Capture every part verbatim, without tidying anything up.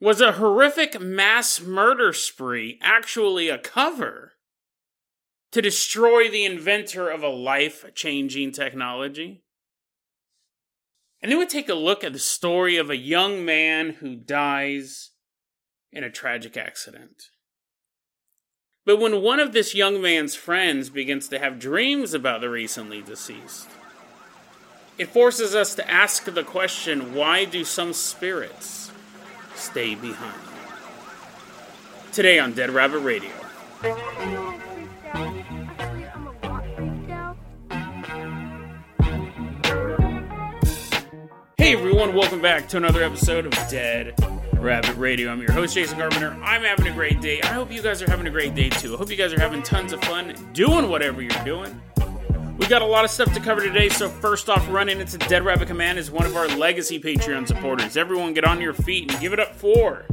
Was a horrific mass murder spree actually a cover to destroy the inventor of a life-changing technology? And then we take a look at the story of a young man who dies in a tragic accident. But when one of this young man's friends begins to have dreams about the recently deceased, it forces us to ask the question, why do some spirits stay behind? Today on Dead Rabbit Radio. Hey everyone, welcome back to another episode of Dead Rabbit Radio. I'm your host, Jason Carpenter. I'm having a great day. I hope you guys are having a great day too. I hope you guys are having tons of fun doing whatever you're doing. We got a lot of stuff to cover today, so first off, running into Dead Rabbit Command is one of our legacy Patreon supporters. Everyone get on your feet and give it up for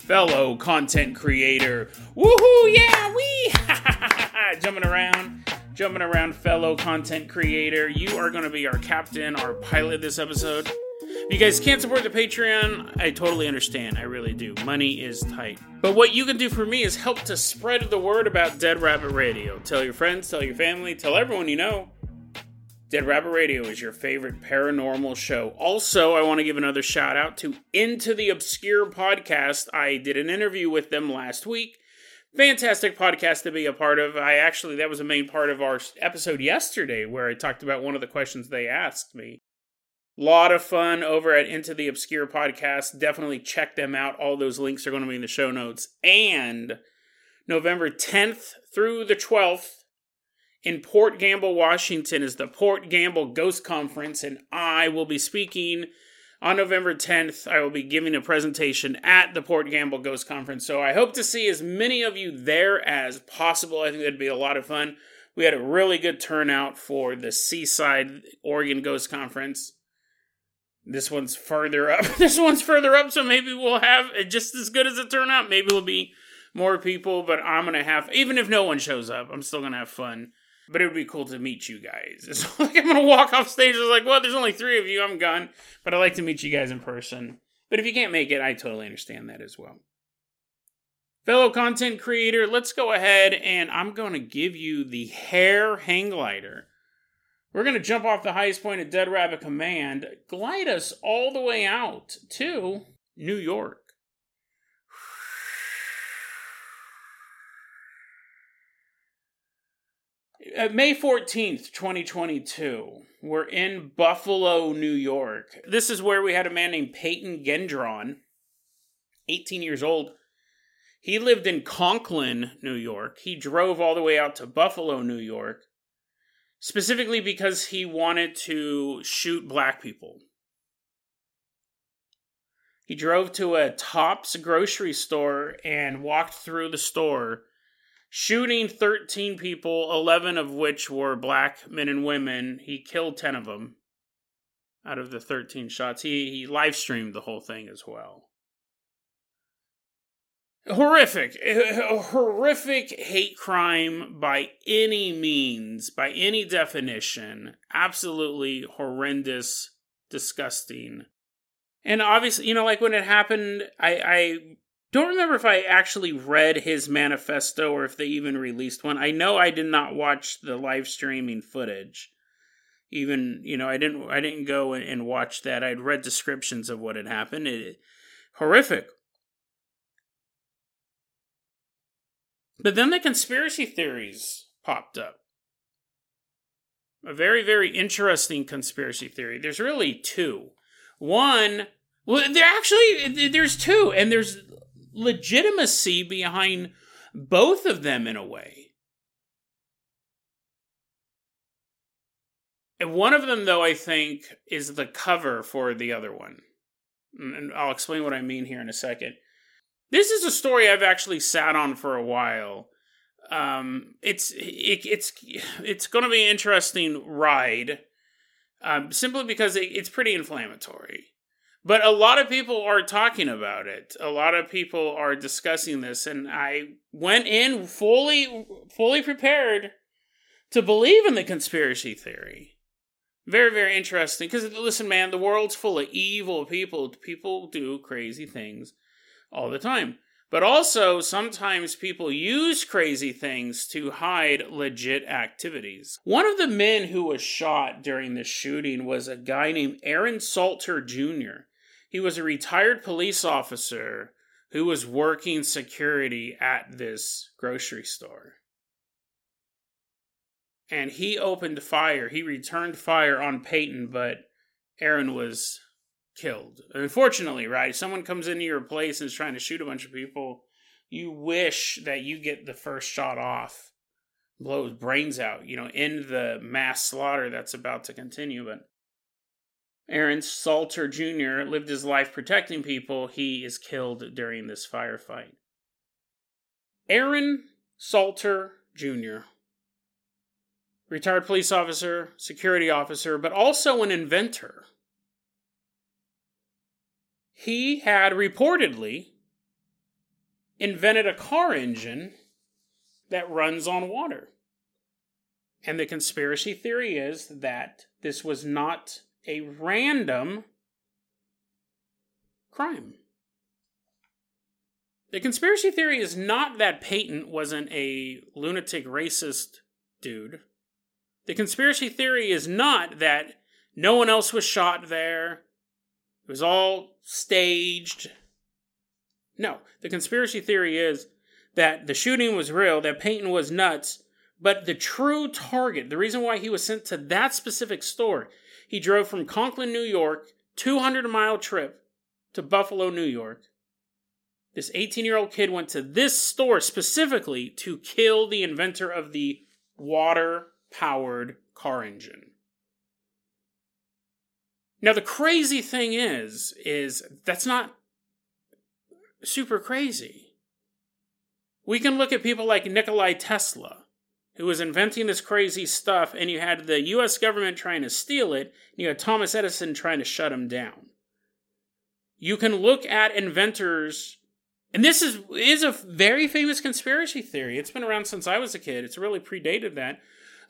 fellow content creator. Woohoo, yeah, wee! jumping around, jumping around, fellow content creator. You are going to be our captain, our pilot this episode. If you guys can't support the Patreon, I totally understand. I really do. Money is tight. But what you can do for me is help to spread the word about Dead Rabbit Radio. Tell your friends, tell your family, tell everyone you know. Dead Rabbit Radio is your favorite paranormal show. Also, I want to give another shout out to Into the Obscure Podcast. I did an interview with them last week. Fantastic podcast to be a part of. I actually, that was a main part of our episode yesterday where I talked about one of the questions they asked me. Lot of fun over at Into the Obscure Podcast. Definitely check them out. All those links are going to be in the show notes. And November tenth through the twelfth in Port Gamble, Washington is the Port Gamble Ghost Conference. And I will be speaking on November tenth. I will be giving a presentation at the Port Gamble Ghost Conference. So I hope to see as many of you there as possible. I think that'd be a lot of fun. We had a really good turnout for the Seaside Oregon Ghost Conference. This one's further up. This one's further up, so maybe we'll have just as good as a turnout. Maybe it'll be more people, but I'm going to have... Even if no one shows up, I'm still going to have fun. But it would be cool to meet you guys. It's like I'm going to walk off stage. I was like, well, there's only three of you. I'm gone. But I'd like to meet you guys in person. But if you can't make it, I totally understand that as well. Fellow content creator, let's go ahead and I'm going to give you the hair hang glider. We're going to jump off the highest point of Dead Rabbit Command, glide us all the way out to New York. May fourteenth, twenty twenty-two, we're in Buffalo, New York. This is where we had a man named Peyton Gendron, eighteen years old. He lived in Conklin, New York. He drove all the way out to Buffalo, New York. Specifically because he wanted to shoot black people. He drove to a Tops grocery store and walked through the store, shooting thirteen people, eleven of which were black men and women. He killed ten of them out of the thirteen shots. He, he live streamed the whole thing as well. Horrific, a horrific hate crime by any means, by any definition. Absolutely horrendous, disgusting. And obviously, you know, like when it happened, I, I don't remember if I actually read his manifesto or if they even released one. I know I did not watch the live streaming footage. Even, you know, I didn't I didn't go and watch that. I'd read descriptions of what had happened. It, horrific. But then the conspiracy theories popped up. A very, very interesting conspiracy theory. There's really two. One, well, there actually, there's two, and there's legitimacy behind both of them in a way. And one of them, though, I think, is the cover for the other one. and I'll explain what I mean here in a second. This is a story I've actually sat on for a while. Um, it's it, it's it's going to be an interesting ride, um, simply because it, it's pretty inflammatory. But a lot of people are talking about it. A lot of people are discussing this, and I went in fully fully prepared to believe in the conspiracy theory. Very, very interesting. Because, listen, man, the world's full of evil people. People do crazy things all the time. But also, sometimes people use crazy things to hide legit activities. One of the men who was shot during the shooting was a guy named Aaron Salter Junior He was a retired police officer who was working security at this grocery store. And he opened fire. He returned fire on Peyton, but Aaron was killed. Unfortunately, right? If someone comes into your place and is trying to shoot a bunch of people, you wish that you get the first shot off, blow his brains out, you know, end the mass slaughter that's about to continue. But Aaron Salter Junior lived his life protecting people. He is killed during this firefight. Aaron Salter Junior Retired police officer, security officer, but also an inventor. He had reportedly invented a car engine that runs on water. And the conspiracy theory is that this was not a random crime. The conspiracy theory is not that Peyton wasn't a lunatic racist dude. The conspiracy theory is not that no one else was shot there. It was all staged. No, the conspiracy theory is that the shooting was real, that Peyton was nuts, but the true target, the reason why he was sent to that specific store, he drove from Conklin, New York, two hundred mile trip to Buffalo, New York. This eighteen-year-old kid went to this store specifically to kill the inventor of the water powered car engine. Now the crazy thing is, is that's not super crazy. We can look at people like Nikola Tesla, who was inventing this crazy stuff, and you had the U S government trying to steal it, and you had Thomas Edison trying to shut him down. You can look at inventors, and this is, is a very famous conspiracy theory. It's been around since I was a kid. It's really predated that.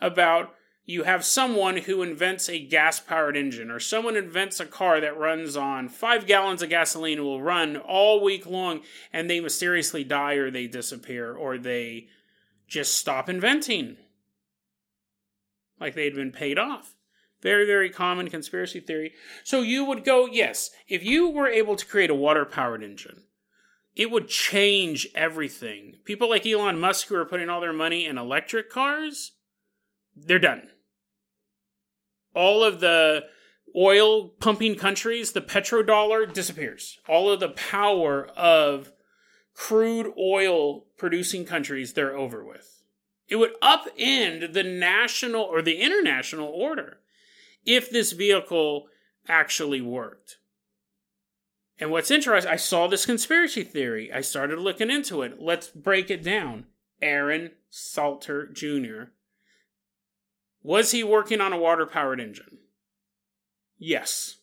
About you have someone who invents a gas-powered engine, or someone invents a car that runs on five gallons of gasoline and will run all week long, and they mysteriously die, or they disappear, or they just stop inventing. Like they'd been paid off. Very, very common conspiracy theory. So you would go, yes, if you were able to create a water-powered engine, it would change everything. People like Elon Musk, who are putting all their money in electric cars, they're done. All of the oil pumping countries, the petrodollar disappears. All of the power of crude oil producing countries, they're over with. It would upend the national or the international order if this vehicle actually worked. And what's interesting, I saw this conspiracy theory. I started looking into it. Let's break it down. Aaron Salter Junior Was he working on a water-powered engine? Yes.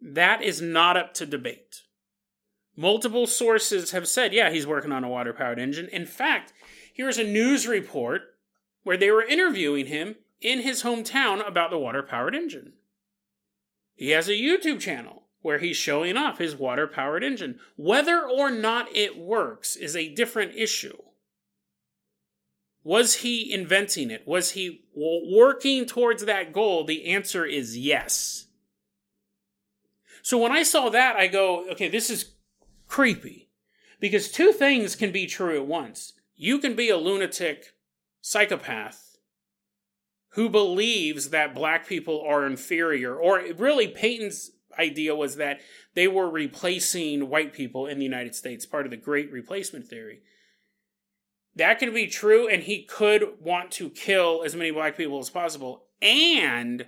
That is not up to debate. Multiple sources have said, yeah, he's working on a water-powered engine. In fact, here's a news report where they were interviewing him in his hometown about the water-powered engine. He has a YouTube channel where he's showing off his water-powered engine. Whether or not it works is a different issue. Was he inventing it? Was he working towards that goal? The answer is yes. So when I saw that, I go, okay, this is creepy. Because two things can be true at once. You can be a lunatic psychopath who believes that black people are inferior. Or really, Peyton's idea was that they were replacing white people in the United States, part of the Great Replacement Theory. That could be true, and he could want to kill as many black people as possible. And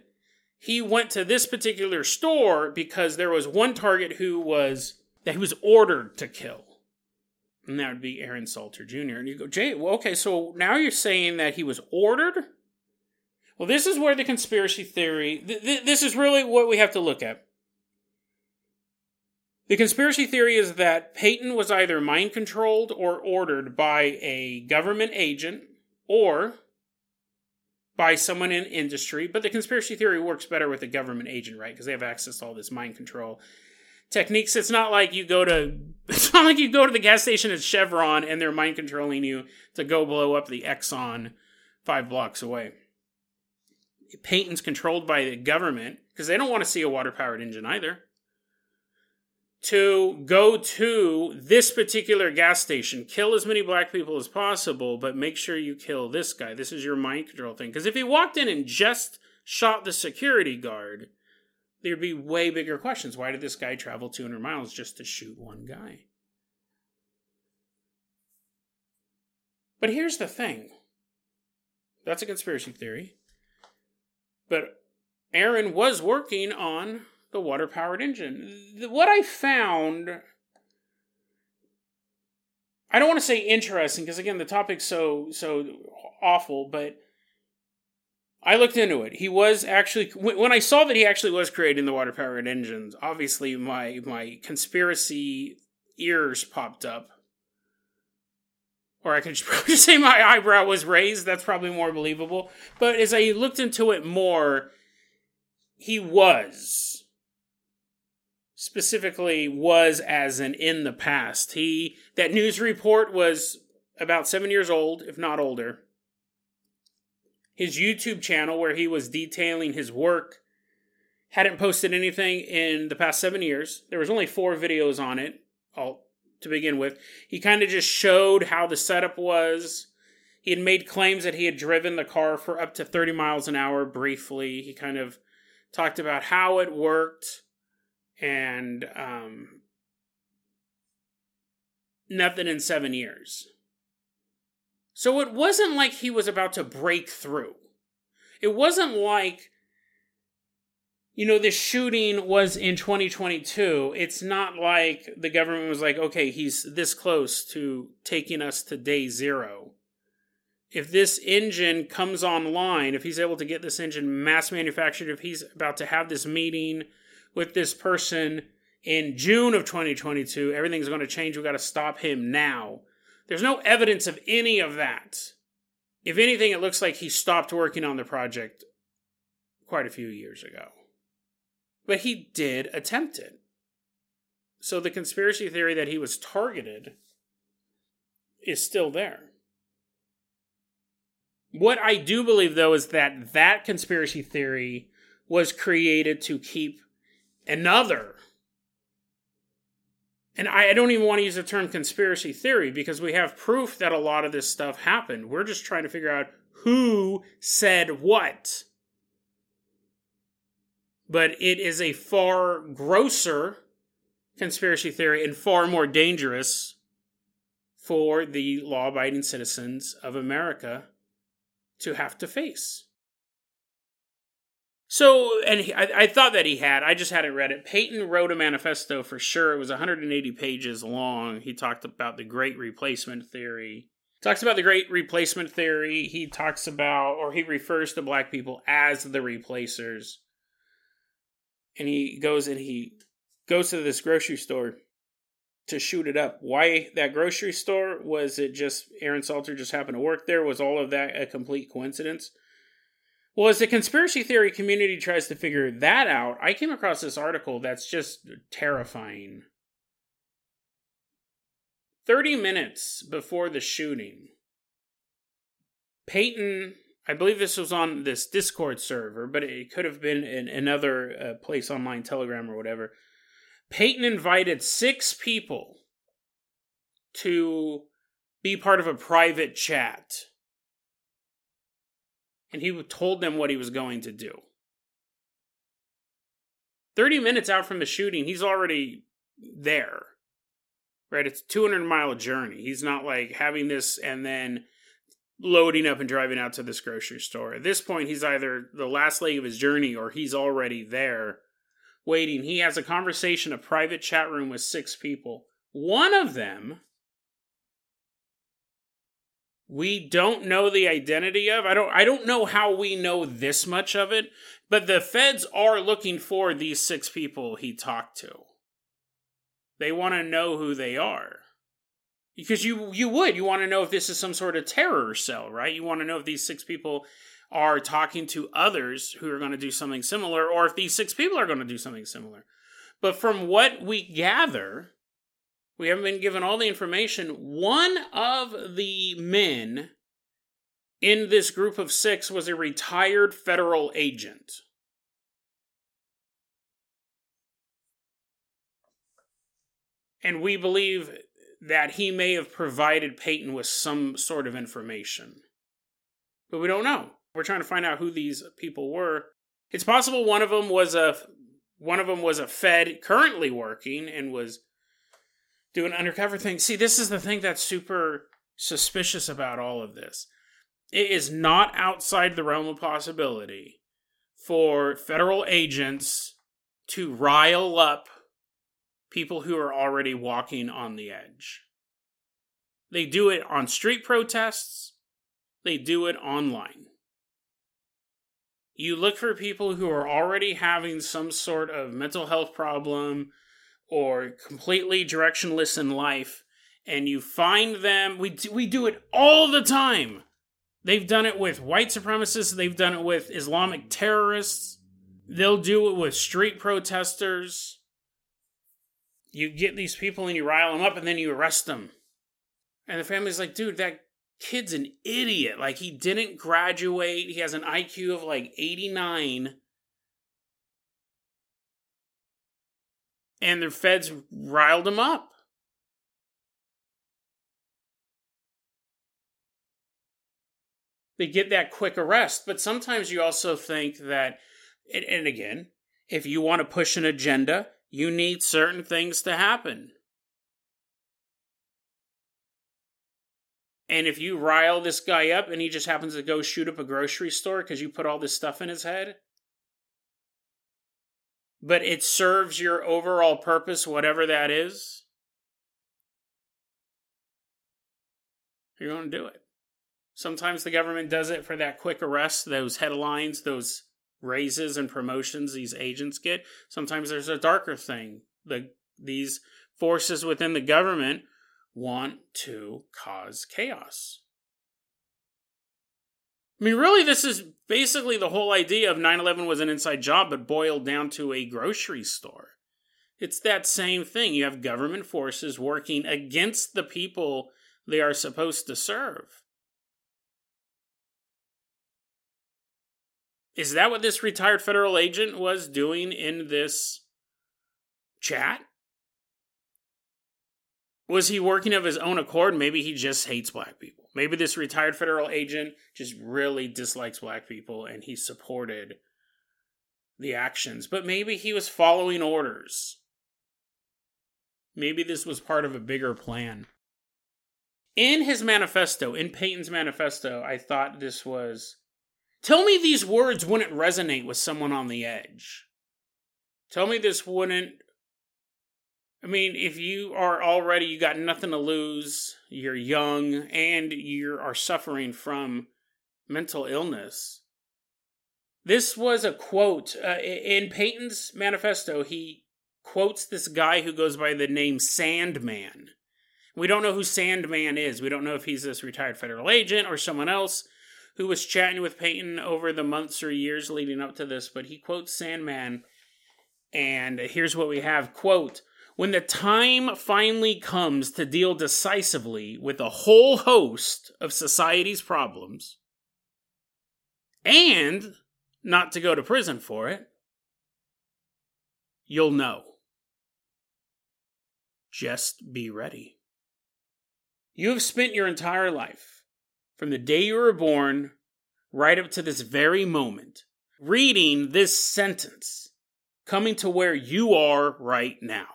he went to this particular store because there was one target who was, that he was ordered to kill. And that would be Aaron Salter Junior And you go, Jay, well, okay, so now you're saying that he was ordered? Well, this is where the conspiracy theory, th- th- this is really what we have to look at. The conspiracy theory is that Peyton was either mind controlled or ordered by a government agent or by someone in industry. But the conspiracy theory works better with a government agent, right? Because they have access to all this mind control techniques. It's not like you go to it's not like you go to the gas station at Chevron and they're mind controlling you to go blow up the Exxon five blocks away. Peyton's controlled by the government because they don't want to see a water-powered engine either. To go to this particular gas station, kill as many black people as possible, but make sure you kill this guy. This is your mind control thing. Because if he walked in and just shot the security guard, there'd be way bigger questions. Why did this guy travel two hundred miles just to shoot one guy? But here's the thing. That's a conspiracy theory. But Aaron was working on the water-powered engine. What I found, I don't want to say interesting, because again, the topic's so so awful, but I looked into it. He was actually, when I saw that he actually was creating the water-powered engines, obviously my my conspiracy ears popped up. Or I could probably say my eyebrow was raised. That's probably more believable. But as I looked into it more, he was. Specifically was as an in the past. He, that news report was about seven years old, if not older. His YouTube channel where he was detailing his work hadn't posted anything in the past seven years. There was only four videos on it all to begin with. He kind of just showed how the setup was. He had made claims that he had driven the car for up to thirty miles an hour briefly. He kind of talked about how it worked. And um, nothing in seven years. So it wasn't like he was about to break through. It wasn't like, you know, this shooting was in twenty twenty-two. It's not like the government was like, okay, he's this close to taking us to day zero. If this engine comes online, if he's able to get this engine mass manufactured, if he's about to have this meeting with this person in June of twenty twenty-two, everything's going to change. We've got to stop him now. There's no evidence of any of that. If anything, it looks like he stopped working on the project quite a few years ago. But he did attempt it. So the conspiracy theory that he was targeted is still there. What I do believe, though, is that that conspiracy theory was created to keep another, and I don't even want to use the term conspiracy theory because we have proof that a lot of this stuff happened. We're just trying to figure out who said what. But it is a far grosser conspiracy theory and far more dangerous for the law-abiding citizens of America to have to face. So, and he, I, I thought that he had. I just hadn't read it. Peyton wrote a manifesto for sure. It was one hundred eighty pages long. He talked about the Great Replacement Theory. Talks about the Great Replacement Theory. He talks about, or he refers to black people as the replacers. And he goes and he goes to this grocery store to shoot it up. Why that grocery store? Was it just Aaron Salter just happened to work there? Was all of that a complete coincidence? Well, as the conspiracy theory community tries to figure that out, I came across this article that's just terrifying. thirty minutes before the shooting, Peyton, I believe this was on this Discord server, but it could have been in another uh, place online, Telegram or whatever. Peyton invited six people to be part of a private chat. And he told them what he was going to do. thirty minutes out from the shooting, he's already there. Right? It's a two hundred mile journey. He's not like having this and then loading up and driving out to this grocery store. At this point, he's either the last leg of his journey or he's already there waiting. He has a conversation, a private chat room with six people. One of them, we don't know the identity of. I don't I don't know how we know this much of it, but the feds are looking for these six people he talked to. They want to know who they are. Because you you would. You want to know if this is some sort of terror cell, right? You want to know if these six people are talking to others who are going to do something similar, or if these six people are going to do something similar. But from what we gather, we haven't been given all the information. One of the men in this group of six was a retired federal agent. And we believe that he may have provided Peyton with some sort of information. But we don't know. We're trying to find out who these people were. It's possible one of them was a one of them was a Fed currently working and was doing undercover things. See, this is the thing that's super suspicious about all of this. It is not outside the realm of possibility for federal agents to rile up people who are already walking on the edge. They do it on street protests. They do it online. You look for people who are already having some sort of mental health problem or completely directionless in life, and you find them. We do, we do it all the time. They've done it with white supremacists. They've done it with Islamic terrorists. They'll do it with street protesters. You get these people and you rile them up and then you arrest them. And the family's like, dude, that kid's an idiot. Like, he didn't graduate. He has an I Q of like eighty-nine. And the feds riled him up. They get that quick arrest. But sometimes you also think that, and again, if you want to push an agenda, you need certain things to happen. And if you rile this guy up and he just happens to go shoot up a grocery store because you put all this stuff in his head, but it serves your overall purpose, whatever that is, you're going to do it. Sometimes the government does it for that quick arrest, those headlines, those raises and promotions these agents get. Sometimes there's a darker thing. The, these forces within the government want to cause chaos. I mean, really, this is basically the whole idea of nine eleven was an inside job, but boiled down to a grocery store. It's that same thing. You have government forces working against the people they are supposed to serve. Is that what this retired federal agent was doing in this chat? Was he working of his own accord? Maybe he just hates black people. Maybe this retired federal agent just really dislikes black people and he supported the actions. But maybe he was following orders. Maybe this was part of a bigger plan. In his manifesto, in Peyton's manifesto, I thought this was... Tell me these words wouldn't resonate with someone on the edge. Tell me this wouldn't... I mean, if you are already, you got nothing to lose, you're young, and you are suffering from mental illness. This was a quote. Uh, in Peyton's manifesto, he quotes this guy who goes by the name Sandman. We don't know who Sandman is. We don't know if he's this retired federal agent or someone else who was chatting with Peyton over the months or years leading up to this, but he quotes Sandman, and here's what we have, quote, "When the time finally comes to deal decisively with a whole host of society's problems, and not to go to prison for it, you'll know. Just be ready. You have spent your entire life, from the day you were born, right up to this very moment, reading this sentence, coming to where you are right now.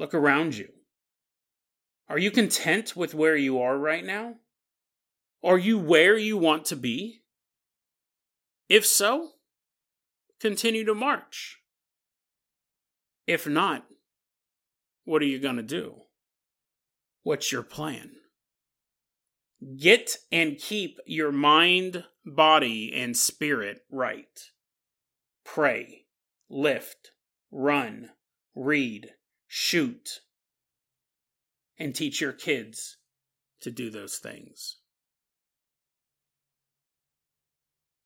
Look around you. Are you content with where you are right now? Are you where you want to be? If so, continue to march. If not, what are you going to do? What's your plan? Get and keep your mind, body, and spirit right. Pray, lift, run, read, shoot, and teach your kids to do those things.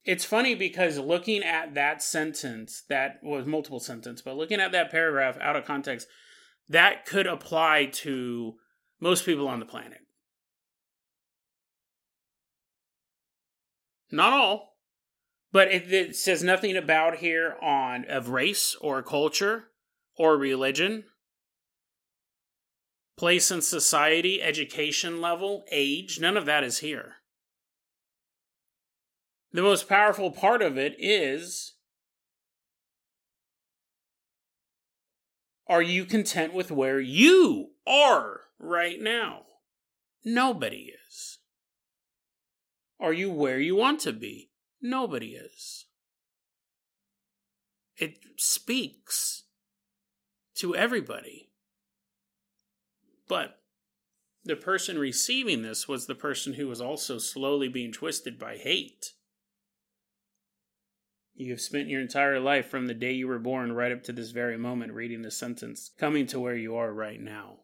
It's funny because looking at that sentence, that was well, multiple sentence, but looking at that paragraph out of context, that could apply to most people on the planet. Not all, but it, it says nothing about here on of race or culture or religion, place in society, education level, age. None of that is here. The most powerful part of it is, are you content with where you are right now? Nobody is. Are you where you want to be? Nobody is. It speaks to everybody. But the person receiving this was the person who was also slowly being twisted by hate. You have spent your entire life from the day you were born right up to this very moment reading this sentence, coming to where you are right now.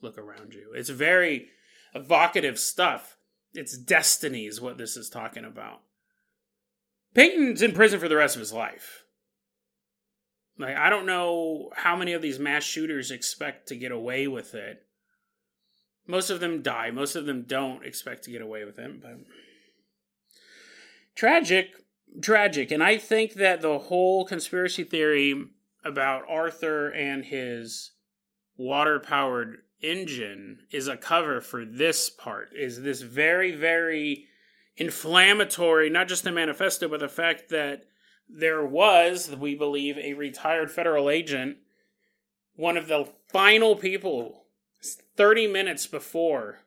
Look around you. It's very evocative stuff. It's destiny is what this is talking about. Peyton's in prison for the rest of his life. Like, I don't know how many of these mass shooters expect to get away with it. Most of them die. Most of them don't expect to get away with it. But tragic. Tragic, and I think that the whole conspiracy theory about Arthur and his water-powered engine is a cover for this part, is this very, very inflammatory, not just the manifesto, but the fact that there was, we believe, a retired federal agent, one of the final people, thirty minutes before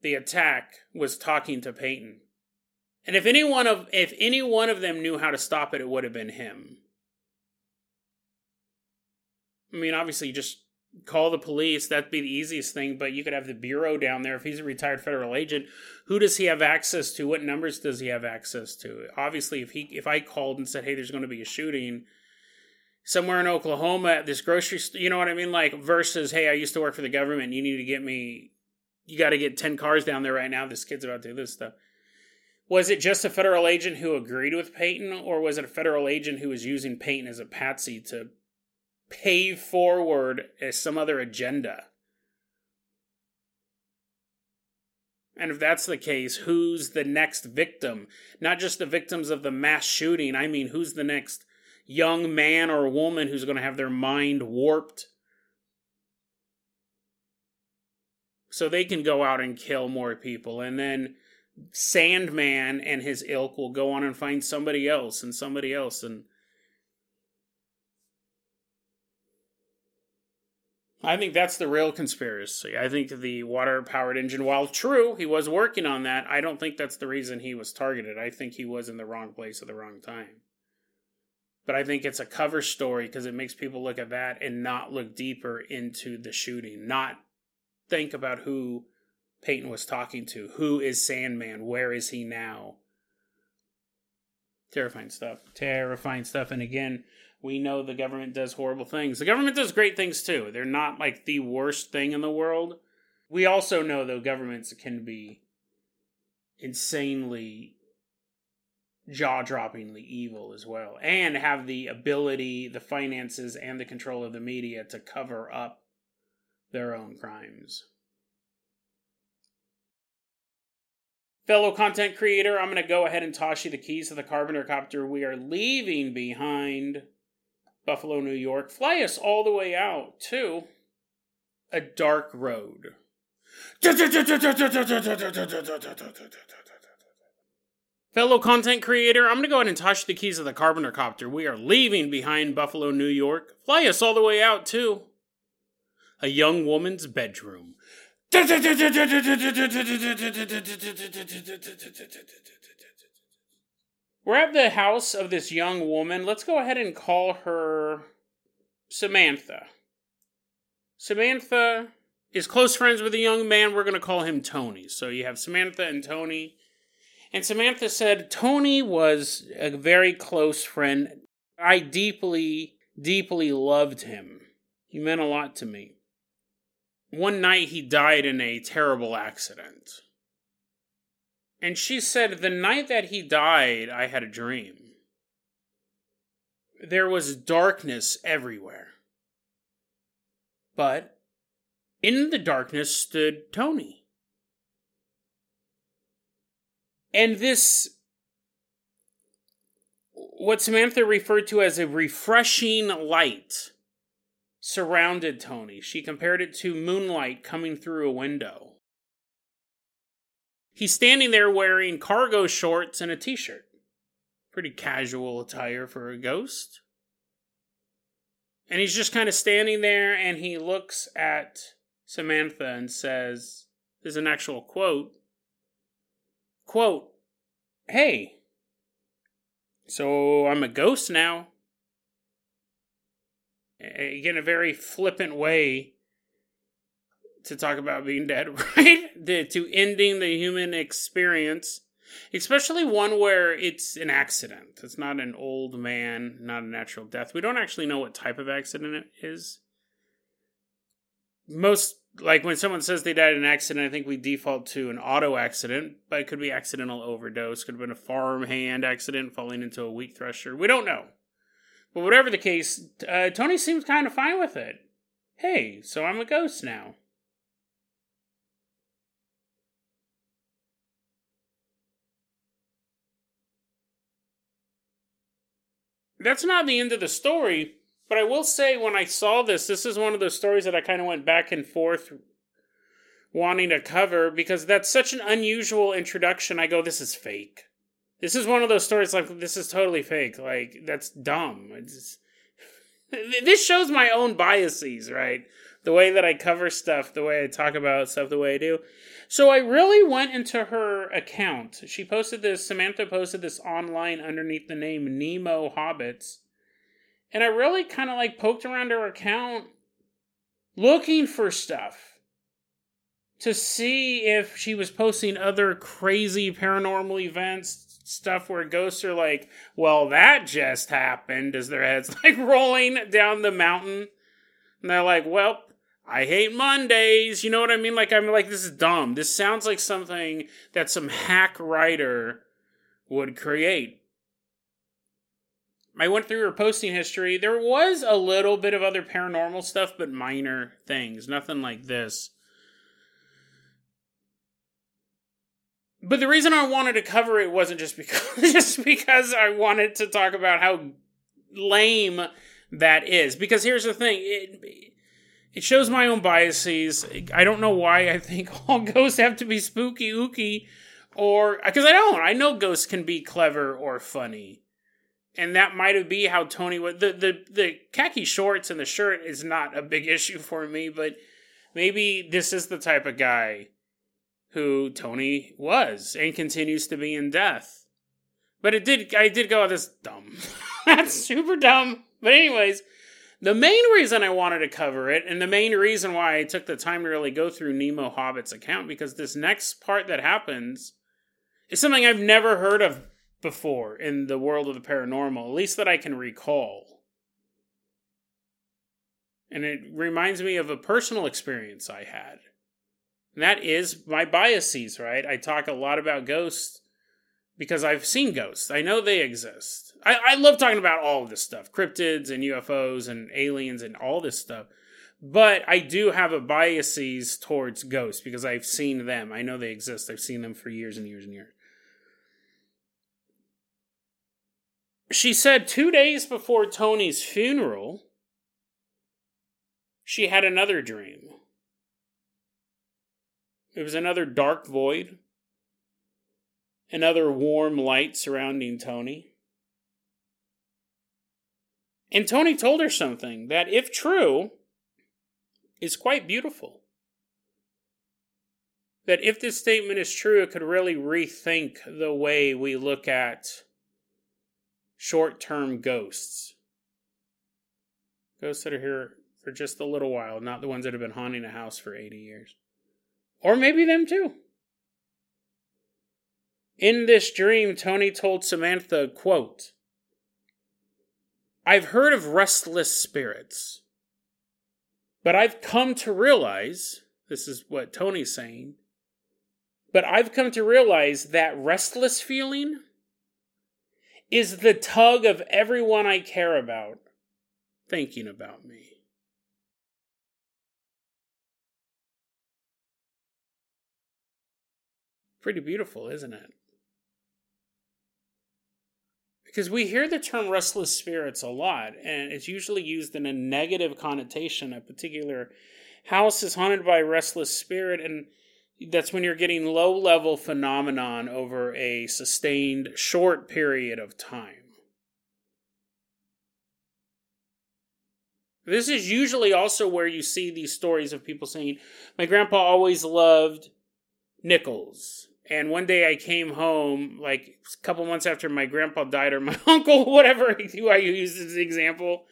the attack, was talking to Peyton. And if any one of if any one of them knew how to stop it, it would have been him. I mean, obviously, just call the police. That'd be the easiest thing. But you could have the Bureau down there. If he's a retired federal agent, who does he have access to? What numbers does he have access to? Obviously, if he if I called and said, hey, there's going to be a shooting somewhere in Oklahoma at this grocery store, you know what I mean? Like, versus, hey, I used to work for the government. You need to get me, you got to get ten cars down there right now. This kid's about to do this stuff. Was it just a federal agent who agreed with Peyton, or was it a federal agent who was using Peyton as a patsy to pay forward as some other agenda? And if that's the case, who's the next victim? Not just the victims of the mass shooting. I mean, who's the next young man or woman who's going to have their mind warped so they can go out and kill more people? And then Sandman and his ilk will go on and find somebody else and somebody else. And I think that's the real conspiracy. I think the water-powered engine, while true, he was working on that, I don't think that's the reason he was targeted. I think he was in the wrong place at the wrong time. But I think it's a cover story because it makes people look at that and not look deeper into the shooting, not think about who Peyton was talking to. Who is Sandman? Where is he now? Terrifying stuff. Terrifying stuff. And again, we know the government does horrible things. The government does great things too. They're not like the worst thing in the world. We also know, though, governments can be insanely, jaw-droppingly evil as well, and have the ability, the finances, and the control of the media to cover up their own crimes. Fellow content creator, I'm going to go ahead and toss you the keys to the Carpenter Copter. We are leaving behind Buffalo, New York. Fly us all the way out to a dark road. Fellow content creator, I'm going to go ahead and toss you the keys to the Carpenter Copter. We are leaving behind Buffalo, New York. Fly us all the way out to a young woman's bedroom. We're at the house of this young woman. Let's go ahead and call her Samantha. Samantha is close friends with a young man. We're going to call him Tony. So you have Samantha and Tony. And Samantha said, Tony was a very close friend. I deeply, deeply loved him. He meant a lot to me. One night he died in a terrible accident. And she said, the night that he died, I had a dream. There was darkness everywhere. But in the darkness stood Tony. And this, what Samantha referred to as a refreshing light, surrounded Tony. She compared it to moonlight coming through a window. He's standing there wearing cargo shorts and a t-shirt. Pretty casual attire for a ghost. And he's just kind of standing there, and he looks at Samantha and says, this is an actual quote, quote, "Hey, so I'm a ghost now." In a very flippant way to talk about being dead, right? The, to ending the human experience, especially one where it's an accident. It's not an old man, not a natural death. We don't actually know what type of accident it is. Most, like when someone says they died in an accident, I think we default to an auto accident, but it could be accidental overdose, could have been a farmhand accident falling into a wheat thresher. We don't know. But whatever the case, uh, Tony seems kind of fine with it. Hey, so I'm a ghost now. That's not the end of the story, but I will say when I saw this, this is one of those stories that I kind of went back and forth wanting to cover, because that's such an unusual introduction. I go, this is fake. This is one of those stories like, this is totally fake. Like, that's dumb. It's, this shows my own biases, right? The way that I cover stuff, the way I talk about stuff, the way I do. So I really went into her account. She posted this, Samantha posted this online underneath the name Nemo Hobbits. And I really kind of like poked around her account looking for stuff, to see if she was posting other crazy paranormal events, stuff where ghosts are like, well, that just happened, as their heads like rolling down the mountain. And they're like, well, I hate Mondays. You know what I mean? Like, I'm like, this is dumb. This sounds like something that some hack writer would create. I went through her posting history. There was a little bit of other paranormal stuff, but minor things. Nothing like this. But the reason I wanted to cover it wasn't just because just because I wanted to talk about how lame that is. Because here's the thing, it it shows my own biases. I don't know why I think all ghosts have to be spooky ooky, or because I don't. I know ghosts can be clever or funny, and that might be how Tony would. The the the khaki shorts and the shirt is not a big issue for me, but maybe this is the type of guy who Tony was and continues to be in death. But it did, I did go, oh, that's dumb. That's super dumb. But anyways, the main reason I wanted to cover it, and the main reason why I took the time to really go through Nemo Hobbit's account, because this next part that happens is something I've never heard of before in the world of the paranormal, at least that I can recall. And it reminds me of a personal experience I had. And that is my biases, right? I talk a lot about ghosts because I've seen ghosts. I know they exist. I, I love talking about all of this stuff. Cryptids and U F Os and aliens and all this stuff. But I do have a biases towards ghosts because I've seen them. I know they exist. I've seen them for years and years and years. She said two days before Tony's funeral, she had another dream. It was another dark void, another warm light surrounding Tony. And Tony told her something that, if true, is quite beautiful. that if this statement is true, it could really rethink the way we look at short-term ghosts. Ghosts that are here for just a little while, not the ones that have been haunting a house for eighty years. Or maybe them too. In this dream, Tony told Samantha, quote, I've heard of restless spirits, but I've come to realize, this is what Tony's saying, but I've come to realize that restless feeling is the tug of everyone I care about thinking about me. Pretty beautiful, isn't it? Because we hear the term restless spirits a lot, and it's usually used in a negative connotation. A particular house is haunted by a restless spirit, and that's when you're getting low-level phenomenon over a sustained short period of time. This is usually also where you see these stories of people saying, my grandpa always loved nickels. And one day I came home, like a couple months after my grandpa died, or my uncle, whatever, who I used as an example,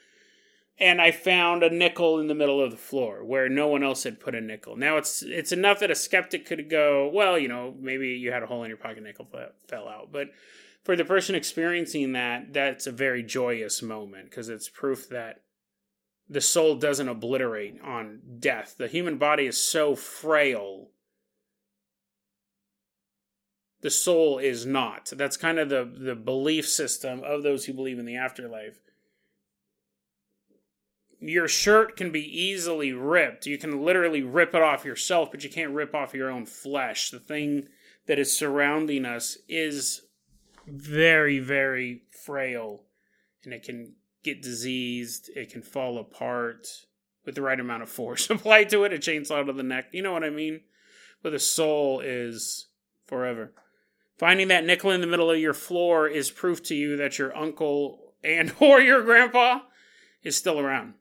and I found a nickel in the middle of the floor where no one else had put a nickel. Now, it's it's enough that a skeptic could go, well, you know, maybe you had a hole in your pocket, nickel fell out. But for the person experiencing that, that's a very joyous moment, because it's proof that the soul doesn't obliterate on death. The human body is so frail. The soul is not. That's kind of the, the belief system of those who believe in the afterlife. Your shirt can be easily ripped. You can literally rip it off yourself, but you can't rip off your own flesh. The thing that is surrounding us is very, very frail, and it can get diseased. It can fall apart with the right amount of force applied to it, a chainsaw to the neck. You know what I mean? But the soul is forever. Finding that nickel in the middle of your floor is proof to you that your uncle and or your grandpa is still around.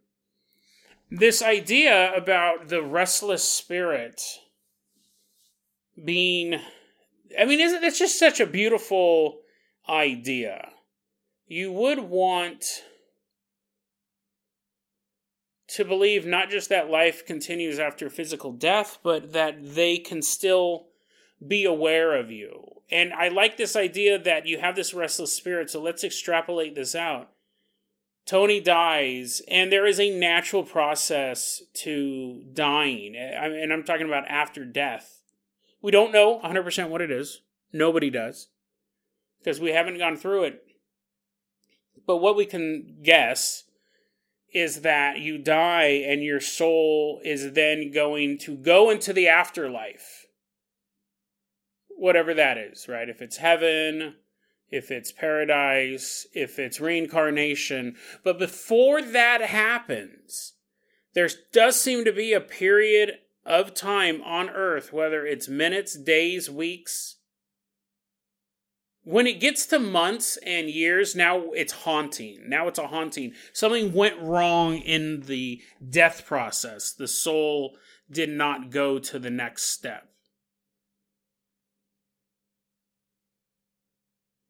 This idea about the restless spirit being, I mean, isn't that's just such a beautiful idea. You would want to believe not just that life continues after physical death, but that they can still be aware of you. And I like this idea that you have this restless spirit, so let's extrapolate this out. Tony dies, and there is a natural process to dying. And I'm talking about after death. We don't know one hundred percent what it is. Nobody does, because we haven't gone through it. But what we can guess is that you die, and your soul is then going to go into the afterlife. Whatever that is, right? If it's heaven, if it's paradise, if it's reincarnation. But before that happens, there does seem to be a period of time on Earth, whether it's minutes, days, weeks. When it gets to months and years, now it's haunting. Now it's a haunting. Something went wrong in the death process. The soul did not go to the next step.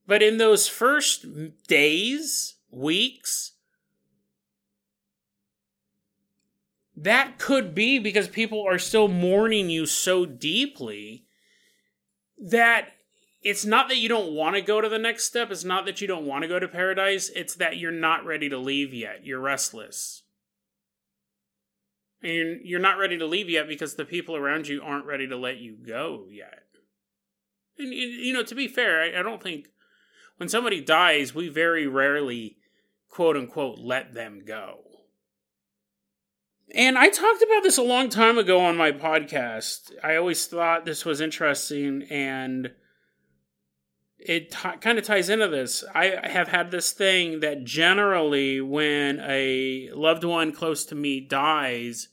But in those first days, weeks, that could be because people are still mourning you so deeply that it's not that you don't want to go to the next step. It's not that you don't want to go to paradise. It's that you're not ready to leave yet. You're restless. And you're not ready to leave yet because the people around you aren't ready to let you go yet. And, you know, to be fair, I, I don't think... when somebody dies, we very rarely, quote-unquote, let them go. And I talked about this a long time ago on my podcast. I always thought this was interesting, and it t- kind of ties into this. I have had this thing that generally when a loved one close to me dies,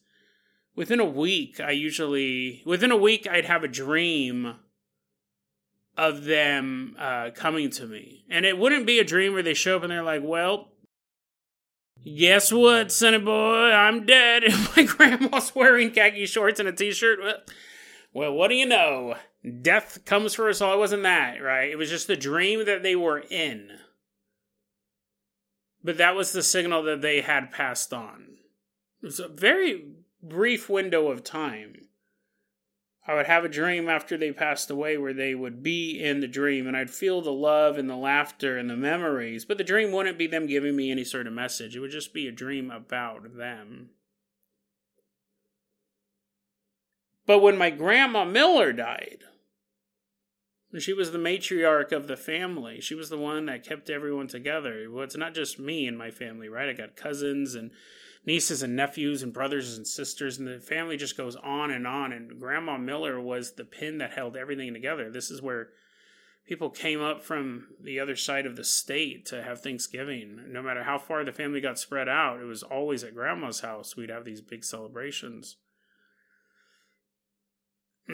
within a week, I usually... within a week, I'd have a dream of them uh, coming to me. And it wouldn't be a dream where they show up and they're like, well, guess what, sonny boy, I'm dead. And my grandma's wearing khaki shorts and a t-shirt. Well, what do you know? Death comes for us all. It wasn't that, right? It was just the dream that they were in. But that was the signal that they had passed on. It was a very brief window of time. I would have a dream after they passed away where they would be in the dream, and I'd feel the love and the laughter and the memories, but the dream wouldn't be them giving me any sort of message. It would just be a dream about them. But when my grandma Miller died, she was the matriarch of the family. She was the one that kept everyone together. Well, it's not just me and my family, right? I got cousins and nieces and nephews and brothers and sisters, and the family just goes on and on. And Grandma Miller was the pin that held everything together. This is where people came up from the other side of the state to have Thanksgiving. No matter how far the family got spread out, it was always at Grandma's house. We'd have these big celebrations.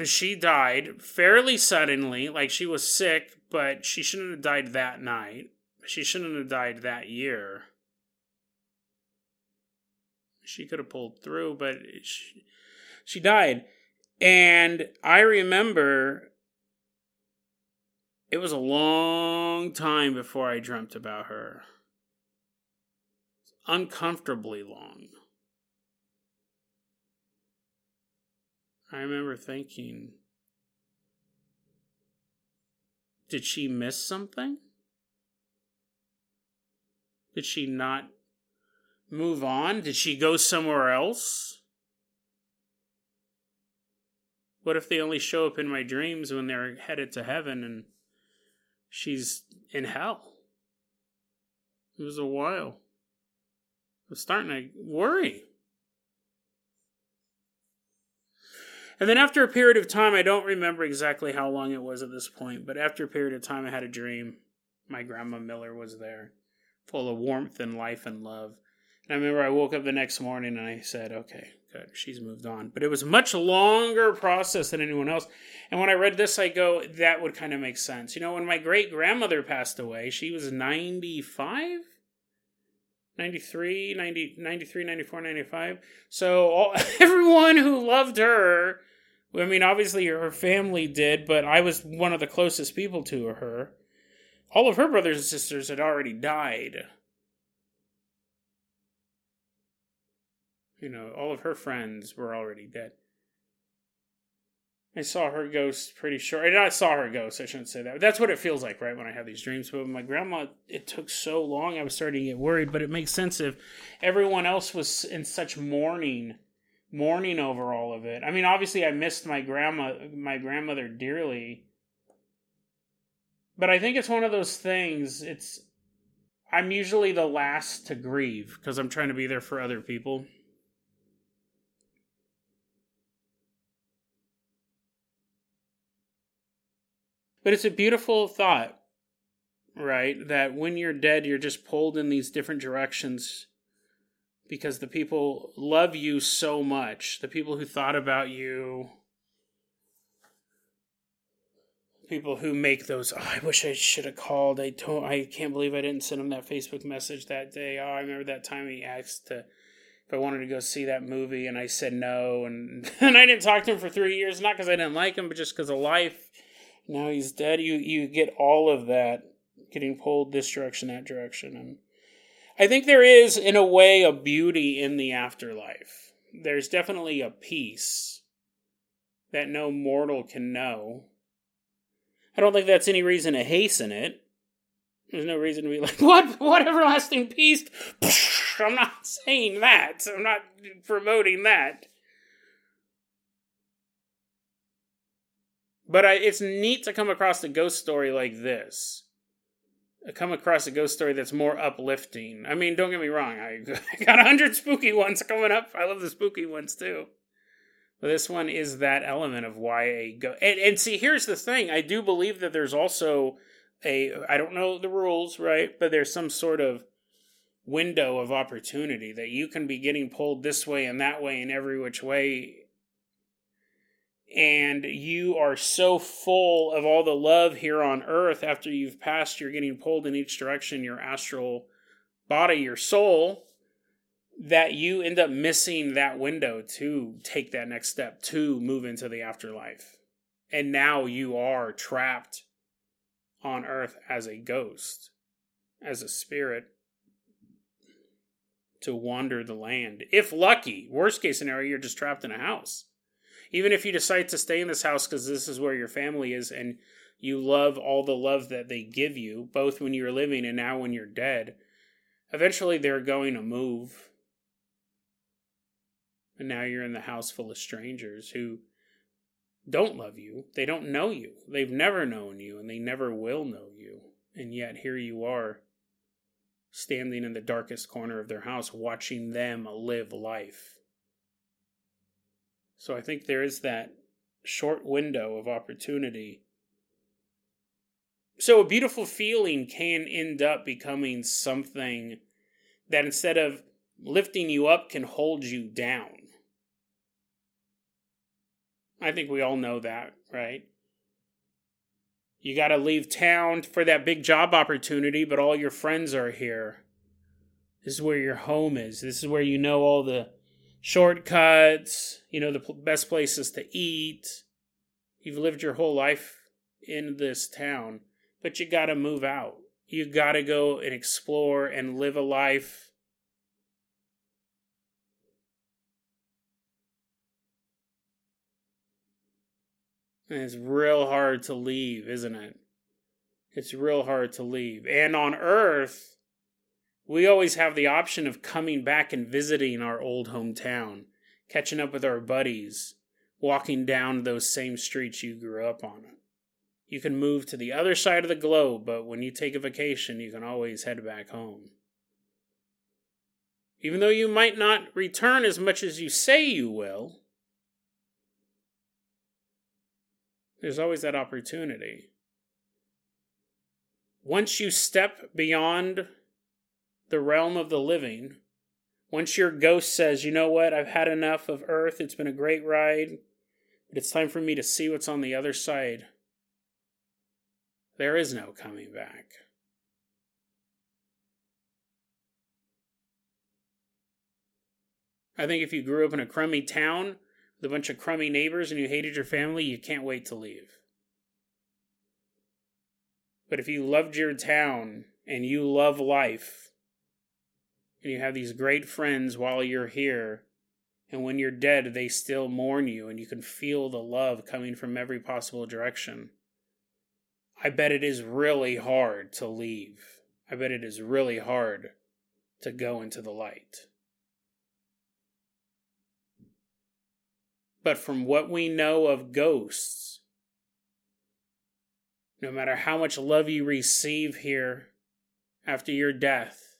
She died fairly suddenly, like she was sick, but she shouldn't have died that night. She shouldn't have died that year. She could have pulled through, but she, she died. And I remember it was a long time before I dreamt about her. Uncomfortably long. I remember thinking, did she miss something? Did she not move on? Did she go somewhere else? What if they only show up in my dreams when they're headed to heaven and she's in hell? It was a while. I was starting to worry. And then after a period of time, I don't remember exactly how long it was at this point, but after a period of time, I had a dream. My grandma Miller was there, full of warmth and life and love. And I remember I woke up the next morning and I said, okay, good, she's moved on. But it was a much longer process than anyone else. And when I read this, I go, that would kind of make sense. You know, when my great-grandmother passed away, she was ninety-five? ninety-three, ninety, ninety-three, ninety-four, ninety-five. So all, everyone who loved her, I mean, obviously her family did, but I was one of the closest people to her. All of her brothers and sisters had already died. You know, all of her friends were already dead. I saw her ghost pretty short. I not saw her ghost, I shouldn't say that. But that's what it feels like, right, when I have these dreams. But with my grandma, it took so long, I was starting to get worried. But it makes sense if everyone else was in such mourning, mourning over all of it. I mean, obviously, I missed my grandma, my grandmother dearly. But I think it's one of those things, it's, I'm usually the last to grieve because I'm trying to be there for other people. But it's a beautiful thought, right? That when you're dead, you're just pulled in these different directions because the people love you so much. The people who thought about you, people who make those, oh, I wish I should have called. I don't, I can't believe I didn't send him that Facebook message that day. Oh, I remember that time he asked to, if I wanted to go see that movie, and I said no. And, and I didn't talk to him for three years, not because I didn't like him, but just because of life. Now he's dead. You you get all of that, getting pulled this direction, that direction. And I think there is, in a way, a beauty in the afterlife. There's definitely a peace that no mortal can know. I don't think that's any reason to hasten it. There's no reason to be like, what, what everlasting peace? I'm not saying that. I'm not promoting that. But I, it's neat to come across a ghost story like this. I come across a ghost story that's more uplifting. I mean, don't get me wrong. I, I got a hundred spooky ones coming up. I love the spooky ones too. But this one is that element of why a ghost... And, and see, here's the thing. I do believe that there's also a... I don't know the rules, right? But there's some sort of window of opportunity that you can be getting pulled this way and that way and every which way. And you are so full of all the love here on earth after you've passed, you're getting pulled in each direction, your astral body, your soul, that you end up missing that window to take that next step, to move into the afterlife. And now you are trapped on Earth as a ghost, as a spirit, to wander the land. If lucky, worst case scenario, you're just trapped in a house. Even if you decide to stay in this house because this is where your family is and you love all the love that they give you, both when you're living and now when you're dead, eventually they're going to move. And now you're in the house full of strangers who don't love you. They don't know you. They've never known you and they never will know you. And yet here you are, standing in the darkest corner of their house, watching them live life. So I think there is that short window of opportunity. So a beautiful feeling can end up becoming something that, instead of lifting you up, can hold you down. I think we all know that, right? You got to leave town for that big job opportunity, but all your friends are here. This is where your home is. This is where you know all the shortcuts, you know, the p- best places to eat. You've lived your whole life in this town, but you got to move out. You got to go and explore and live a life. And it's real hard to leave, isn't it? It's real hard to leave. And on Earth, we always have the option of coming back and visiting our old hometown, catching up with our buddies, walking down those same streets you grew up on. You can move to the other side of the globe, but when you take a vacation, you can always head back home. Even though you might not return as much as you say you will, there's always that opportunity. Once you step beyond the realm of the living, once your ghost says, you know what, I've had enough of Earth, it's been a great ride, but it's time for me to see what's on the other side, there is no coming back. I think if you grew up in a crummy town, a bunch of crummy neighbors, and you hated your family, you can't wait to leave. But if you loved your town and you love life and you have these great friends while you're here, and when you're dead they still mourn you and you can feel the love coming from every possible direction, I bet it is really hard to leave. I bet it is really hard to go into the light. But from what we know of ghosts, no matter how much love you receive here after your death,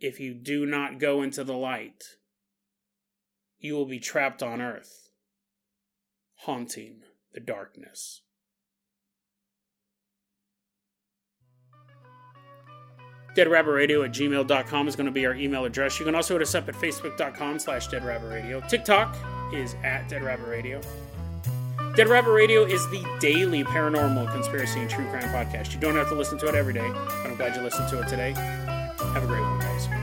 if you do not go into the light, you will be trapped on Earth, haunting the darkness. dead rabbit radio at gmail dot com is going to be our email address. You can also hit us up at facebook dot com slash dead rabbit radio. TikTok is at Dead Rabbit Radio. Dead Rabbit Radio is the daily paranormal, conspiracy, and true crime podcast. You don't have to listen to it every day, but I'm glad you listened to it today. Have a great one, guys.